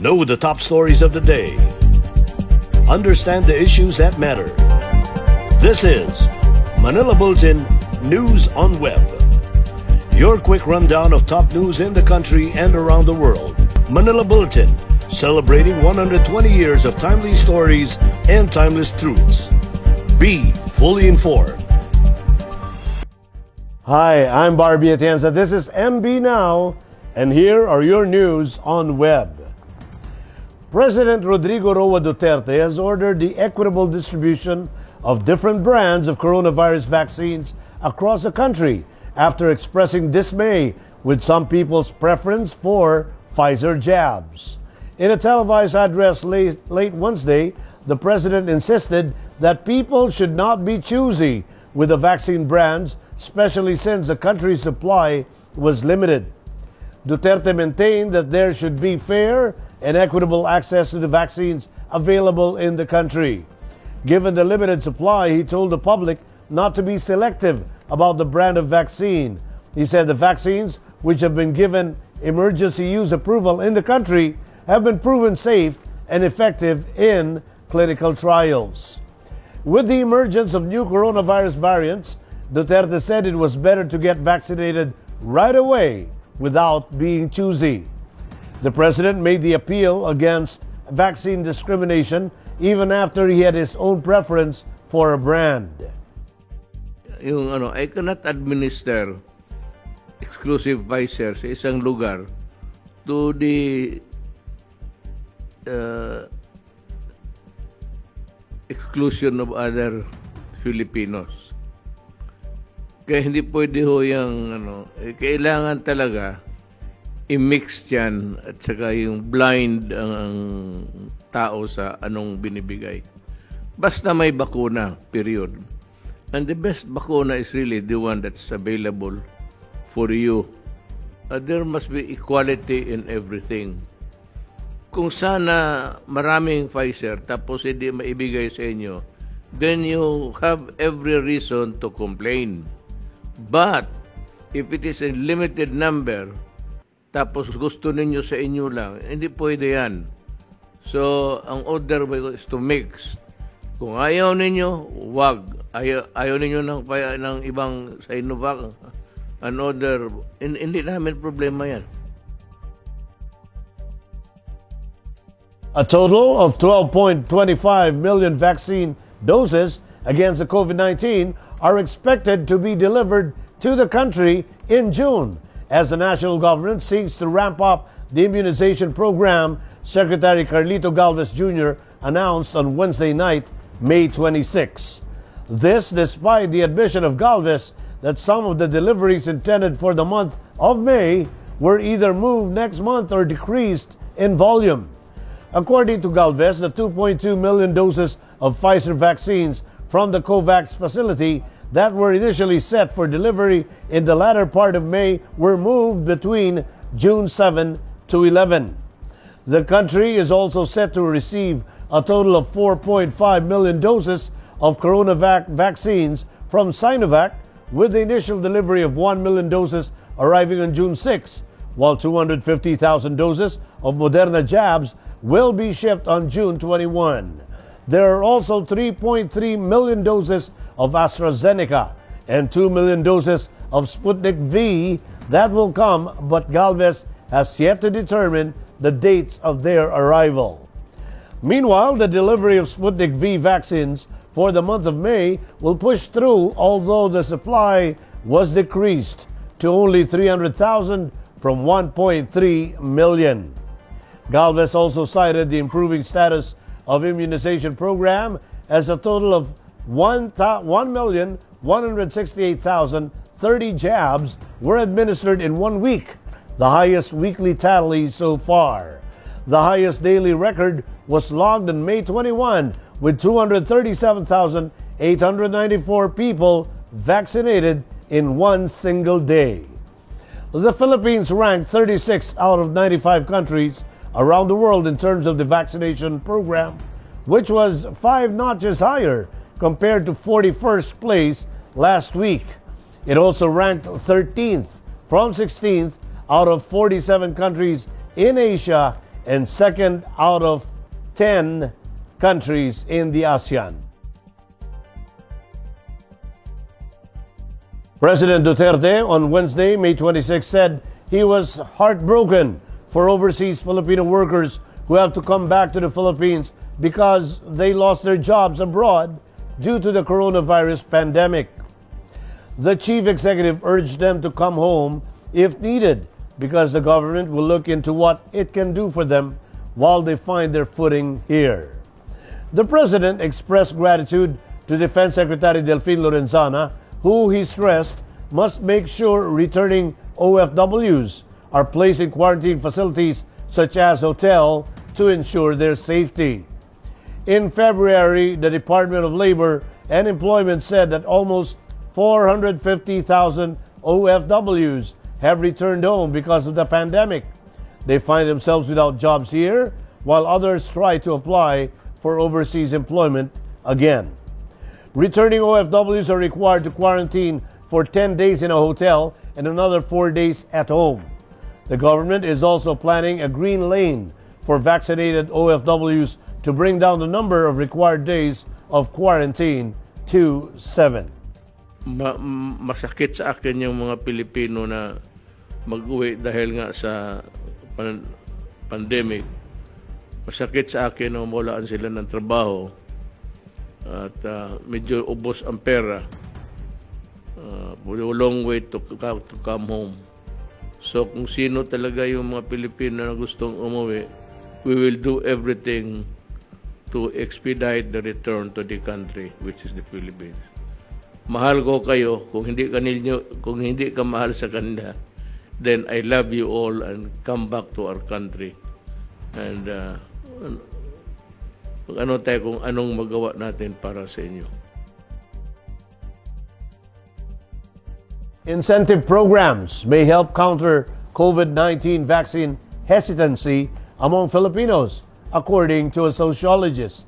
Know the top stories of the day. Understand the issues that matter. This is Manila Bulletin News on Web. Your quick rundown of top news in the country and around the world. Manila Bulletin, celebrating 120 years of timely stories and timeless truths. Be fully informed. Hi, I'm Barbie Atienza. This is MB Now, and here are your news on Web. President Rodrigo Roa Duterte has ordered the equitable distribution of different brands of coronavirus vaccines across the country after expressing dismay with some people's preference for Pfizer jabs. In a televised address late Wednesday, the president insisted that people should not be choosy with the vaccine brands, especially since the country's supply was limited. Duterte maintained that there should be fair and equitable access to the vaccines available in the country. Given the limited supply, he told the public not to be selective about the brand of vaccine. He said the vaccines, which have been given emergency use approval in the country, have been proven safe and effective in clinical trials. With the emergence of new coronavirus variants, Duterte said it was better to get vaccinated right away without being choosy. The president made the appeal against vaccine discrimination even after he had his own preference for a brand. I cannot administer exclusive Pfizer sa isang lugar to the exclusion of other Filipinos. Kaya hindi pwede ho yung kailangan talaga i-mix yan at saka yung blind ang tao sa anong binibigay. Basta may bakuna, period. And the best bakuna is really the one that's available for you. There must be equality in everything. Kung sana maraming Pfizer tapos hindi maibigay sa inyo, then you have every reason to complain. But if it is a limited number, tapos gusto ninyo sa inyo lang, hindi pwede yan. So, ang order is to mix. Kung ayaw ninyo, wag. Ayaw ninyo ng ibang Sinovac, an order. Hindi namin problema yan. A total of 12.25 million vaccine doses against the COVID-19 are expected to be delivered to the country in June. As the national government seeks to ramp up the immunization program, Secretary Carlito Galvez Jr. announced on Wednesday night, May 26. This despite the admission of Galvez that some of the deliveries intended for the month of May were either moved next month or decreased in volume. According to Galvez, the 2.2 million doses of Pfizer vaccines from the COVAX facility that were initially set for delivery in the latter part of May were moved between June 7 to 11. The country is also set to receive a total of 4.5 million doses of CoronaVac vaccines from Sinovac, with the initial delivery of 1 million doses arriving on June 6, while 250,000 doses of Moderna jabs will be shipped on June 21. There are also 3.3 million doses of AstraZeneca and 2 million doses of Sputnik V that will come, but Galvez has yet to determine the dates of their arrival. Meanwhile, the delivery of Sputnik V vaccines for the month of May will push through, although the supply was decreased to only 300,000 from 1.3 million. Galvez also cited the improving status of immunization program as a total of 1,168,030 jabs were administered in 1 week, the highest weekly tally so far. The highest daily record was logged on May 21 with 237,894 people vaccinated in one single day. The Philippines ranked 36th out of 95 countries around the world in terms of the vaccination program, which was 5 notches higher compared to 41st place last week. It also ranked 13th from 16th out of 47 countries in Asia and second out of 10 countries in the ASEAN. President Duterte on Wednesday, May 26, said he was heartbroken for overseas Filipino workers who have to come back to the Philippines because they lost their jobs abroad due to the coronavirus pandemic. The chief executive urged them to come home if needed because the government will look into what it can do for them while they find their footing here. The president expressed gratitude to Defense Secretary Delfin Lorenzana, who he stressed must make sure returning OFWs are placed in quarantine facilities such as hotel to ensure their safety. In February, the Department of Labor and Employment said that almost 450,000 OFWs have returned home because of the pandemic. They find themselves without jobs here, while others try to apply for overseas employment again. Returning OFWs are required to quarantine for 10 days in a hotel and another 4 days at home. The government is also planning a green lane for vaccinated OFWs to bring down the number of required days of quarantine to 7. Masakit sa akin yung mga Pilipino na mag-uwi dahil nga sa pandemic. Masakit sa akin na umulaan sila ng trabaho at medyo ubos ang pera. Long way to come home. So kung sino talaga yung mga Pilipino na gustong umuwi, we will do everything to expedite the return to the country, which is the Philippines. Mahal ko kayo. Kung hindi ka mahal sa kanila, then I love you all and come back to our country. And ano tayo kung anong magawa natin para sa inyo. Incentive programs may help counter COVID-19 vaccine hesitancy among Filipinos, according to a sociologist.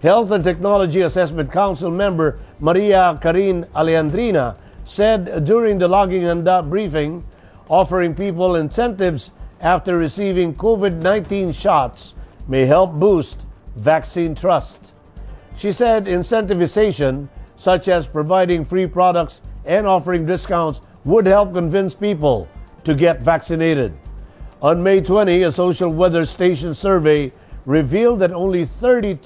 Health and Technology Assessment Council member Maria Karin Alejandrina said during the Laging Handa briefing, offering people incentives after receiving COVID-19 shots may help boost vaccine trust. She said incentivization, such as providing free products and offering discounts, would help convince people to get vaccinated. On May 20, a social weather station survey revealed that only 32%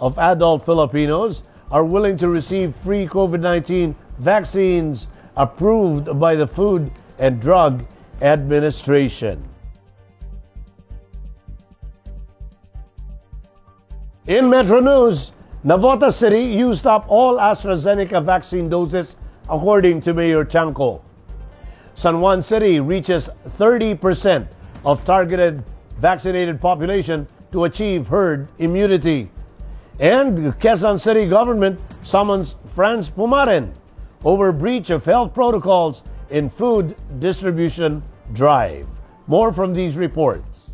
of adult Filipinos are willing to receive free COVID-19 vaccines approved by the Food and Drug Administration. In Metro News, Navota City used up all AstraZeneca vaccine doses, according to Mayor Chanco. San Juan City reaches 30% of targeted vaccinated population to achieve herd immunity. And Quezon City government summons Franz Pumaren over breach of health protocols in food distribution drive. More from these reports.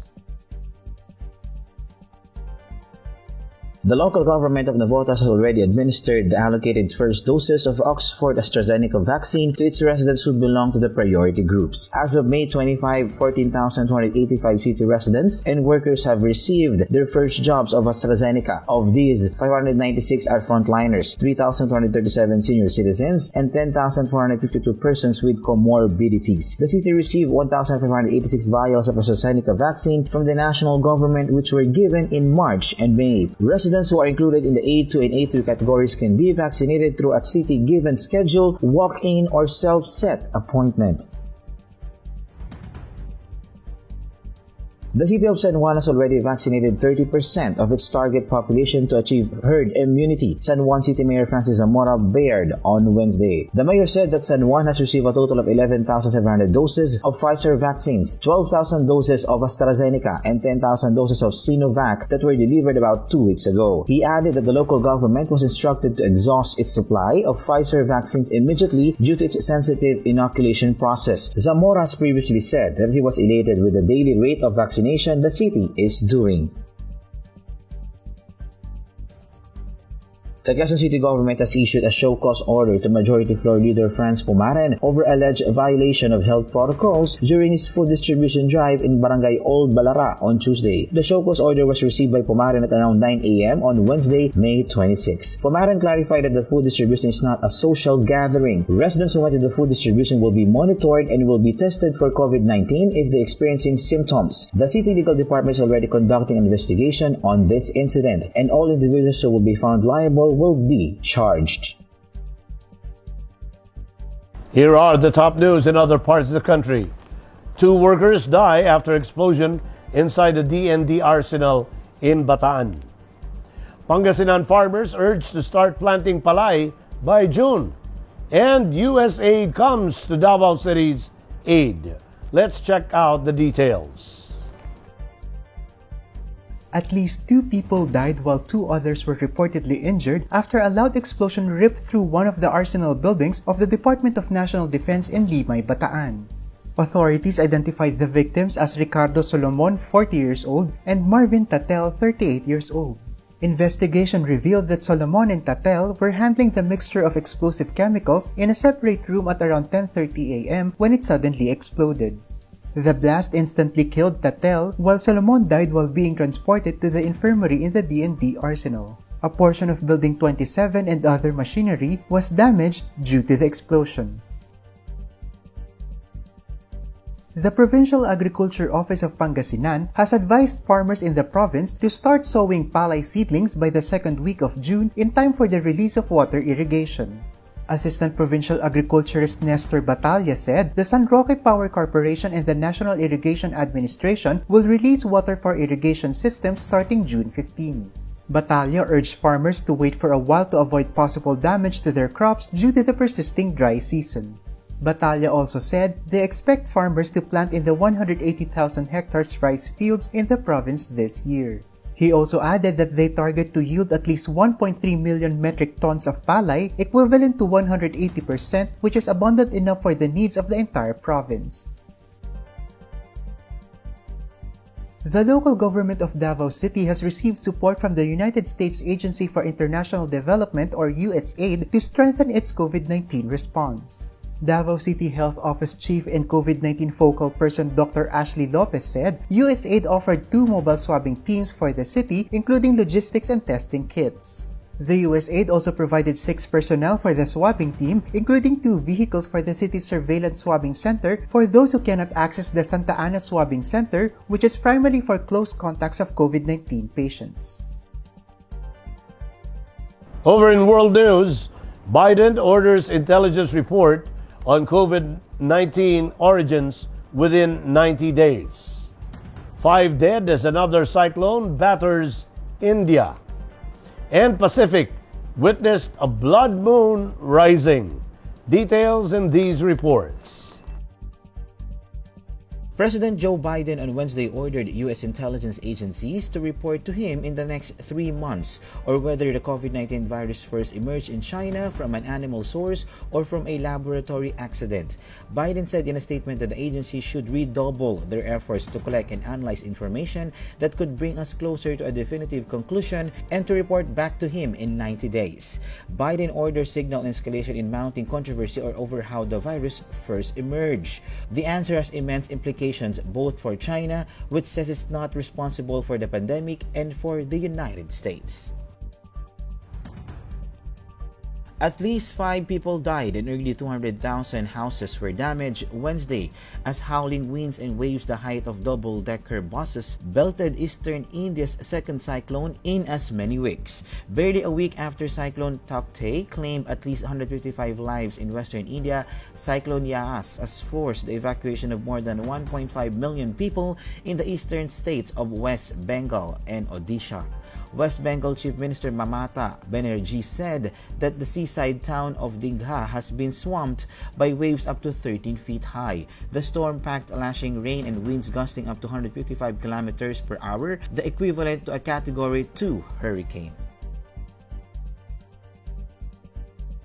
The local government of Navotas has already administered the allocated first doses of Oxford AstraZeneca vaccine to its residents who belong to the priority groups. As of May 25, 14,285 city residents and workers have received their first jobs of AstraZeneca. Of these, 596 are frontliners, 3,237 senior citizens, and 10,452 persons with comorbidities. The city received 1,586 vials of AstraZeneca vaccine from the national government, which were given in March and May. Residents who are included in the A2 and A3 categories can be vaccinated through a city-given schedule, walk-in, or self-set appointment. The city of San Juan has already vaccinated 30% of its target population to achieve herd immunity, San Juan City Mayor Francis Zamora bared on Wednesday. The mayor said that San Juan has received a total of 11,700 doses of Pfizer vaccines, 12,000 doses of AstraZeneca, and 10,000 doses of Sinovac that were delivered about 2 weeks ago. He added that the local government was instructed to exhaust its supply of Pfizer vaccines immediately due to its sensitive inoculation process. Zamora has previously said that he was elated with the daily rate of vaccination the city is doing. The Quezon City government has issued a show cause order to Majority Floor Leader Franz Pumaren over alleged violation of health protocols during his food distribution drive in Barangay Old Balara on Tuesday. The show cause order was received by Pumaren at around 9 a.m. on Wednesday, May 26. Pumaren clarified that the food distribution is not a social gathering. Residents who went to the food distribution will be monitored and will be tested for COVID-19 if they are experiencing symptoms. The city legal department is already conducting an investigation on this incident, and all individuals who will be found liable will be charged. Here are the top news in other parts of the country. 2 workers die after explosion inside the DND arsenal in Bataan. Pangasinan farmers urged to start planting palay by June. And USAID comes to Davao City's aid. Let's check out the details. At least 2 people died while 2 others were reportedly injured after a loud explosion ripped through one of the arsenal buildings of the Department of National Defense in Limay, Bataan. Authorities identified the victims as Ricardo Solomon, 40 years old, and Marvin Tatel, 38 years old. Investigation revealed that Solomon and Tatel were handling the mixture of explosive chemicals in a separate room at around 10:30 a.m. when it suddenly exploded. The blast instantly killed Tatel, while Solomon died while being transported to the infirmary in the DND arsenal. A portion of Building 27 and other machinery was damaged due to the explosion. The Provincial Agriculture Office of Pangasinan has advised farmers in the province to start sowing palay seedlings by the 2nd week of June in time for the release of water irrigation. Assistant Provincial Agriculturist Nestor Batalla said the San Roque Power Corporation and the National Irrigation Administration will release water for irrigation systems starting June 15. Batalla urged farmers to wait for a while to avoid possible damage to their crops due to the persisting dry season. Batalla also said they expect farmers to plant in the 180,000 hectares rice fields in the province this year. He also added that they target to yield at least 1.3 million metric tons of palay, equivalent to 180%, which is abundant enough for the needs of the entire province. The local government of Davao City has received support from the United States Agency for International Development, or USAID, to strengthen its COVID-19 response. Davao City Health Office Chief and COVID-19 focal person Dr. Ashley Lopez said USAID offered 2 mobile swabbing teams for the city, including logistics and testing kits. The USAID also provided 6 personnel for the swabbing team, including 2 vehicles for the city's surveillance swabbing center for those who cannot access the Santa Ana Swabbing Center, which is primarily for close contacts of COVID-19 patients. Over in world news, Biden orders intelligence report on COVID-19 origins within 90 days. 5 dead as another cyclone batters India. And Pacific witnessed a blood moon rising. Details in these reports. President Joe Biden on Wednesday ordered U.S. intelligence agencies to report to him in the next 3 months on whether the COVID-19 virus first emerged in China from an animal source or from a laboratory accident. Biden said in a statement that the agency should redouble their efforts to collect and analyze information that could bring us closer to a definitive conclusion and to report back to him in 90 days. Biden ordered signal escalation in mounting controversy over how the virus first emerged. The answer has immense implications, both for China, which says it's not responsible for the pandemic, and for the United States. At least 5 people died and nearly 200,000 houses were damaged Wednesday as howling winds and waves the height of double-decker buses belted eastern India's 2nd cyclone in as many weeks. Barely a week after Cyclone Tauktae claimed at least 155 lives in western India, Cyclone Yaas has forced the evacuation of more than 1.5 million people in the eastern states of West Bengal and Odisha. West Bengal Chief Minister Mamata Banerjee said that the seaside town of Digha has been swamped by waves up to 13 feet high. The storm packed lashing rain and winds gusting up to 155 kilometers per hour, the equivalent to a Category 2 hurricane.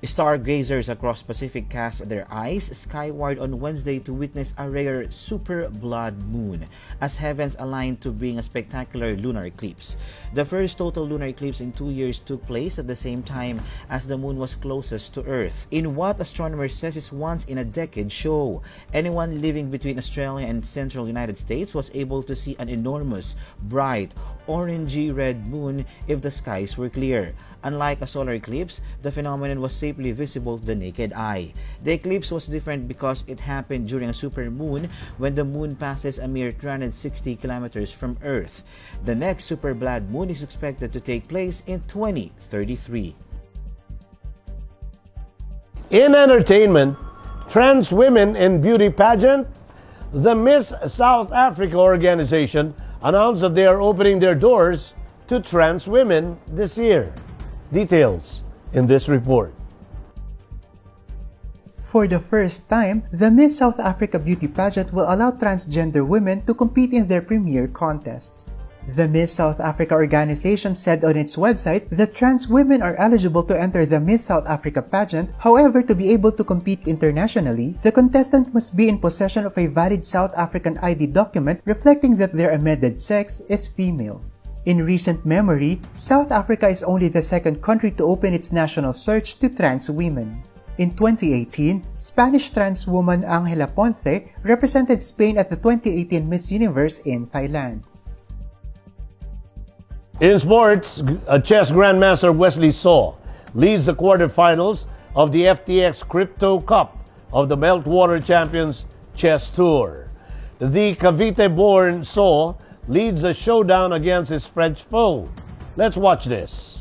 Stargazers across Pacific cast their eyes skyward on Wednesday to witness a rare super blood moon as heavens aligned to bring a spectacular lunar eclipse. The first total lunar eclipse in 2 years took place at the same time as the moon was closest to Earth, in what astronomers says is once in a decade show. Anyone living between Australia and central United States was able to see an enormous, bright, orangey-red moon if the skies were clear. Unlike a solar eclipse, the phenomenon was safely visible to the naked eye. The eclipse was different because it happened during a supermoon when the moon passes a mere 360 kilometers from Earth. The next super blood moon is expected to take place in 2033. In entertainment, trans women in beauty pageant, the Miss South Africa organization announced that they are opening their doors to trans women this year. Details in this report. For the first time, the Miss South Africa beauty pageant will allow transgender women to compete in their premier contest. The Miss South Africa organization said on its website that trans women are eligible to enter the Miss South Africa pageant. However, to be able to compete internationally, the contestant must be in possession of a valid South African ID document reflecting that their amended sex is female. In recent memory, South Africa is only the second country to open its national search to trans women. In 2018, Spanish trans woman Angela Ponce represented Spain at the 2018 Miss Universe in Thailand. In sports, chess grandmaster Wesley So leads the quarterfinals of the FTX Crypto Cup of the Meltwater Champions Chess Tour. The Cavite-born So leads the showdown against his French foe. Let's watch this.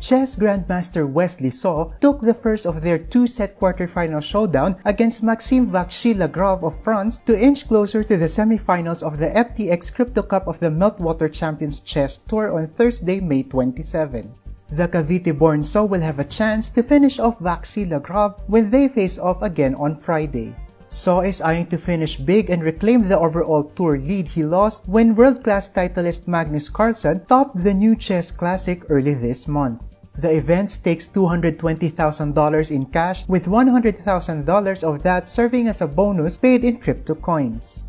Chess grandmaster Wesley So took the first of their two-set quarterfinal showdown against Maxime Vachier-Lagrave of France to inch closer to the semifinals of the FTX Crypto Cup of the Meltwater Champions Chess Tour on Thursday, May 27. The Cavite-born So will have a chance to finish off Vachier-Lagrave when they face off again on Friday. So is eyeing to finish big and reclaim the overall tour lead he lost when world-class titleist Magnus Carlsen topped the new chess classic early this month. The event stakes $220,000 in cash, with $100,000 of that serving as a bonus paid in crypto coins.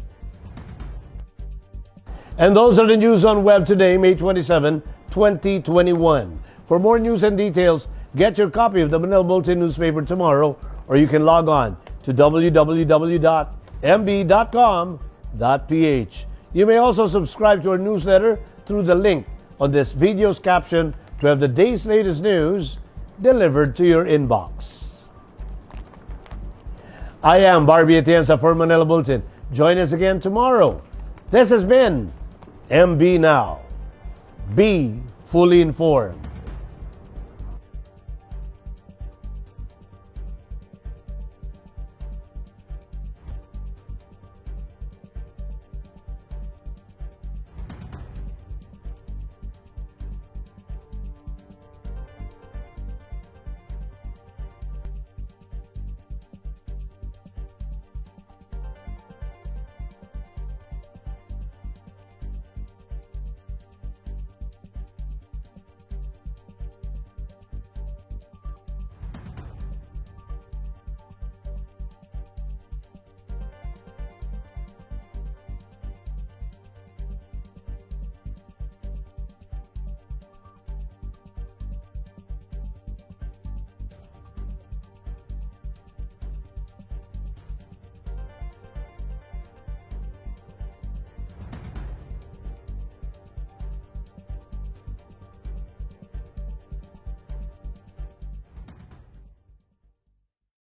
And those are the news on Web Today, May 27, 2021. For more news and details, get your copy of the Manila Bulletin newspaper tomorrow, or you can log on to www.mb.com.ph. You may also subscribe to our newsletter through the link on this video's caption to have the day's latest news delivered to your inbox. I am Barbie Atienza for Manila Bulletin. Join us again tomorrow. This has been MB Now. Be fully informed.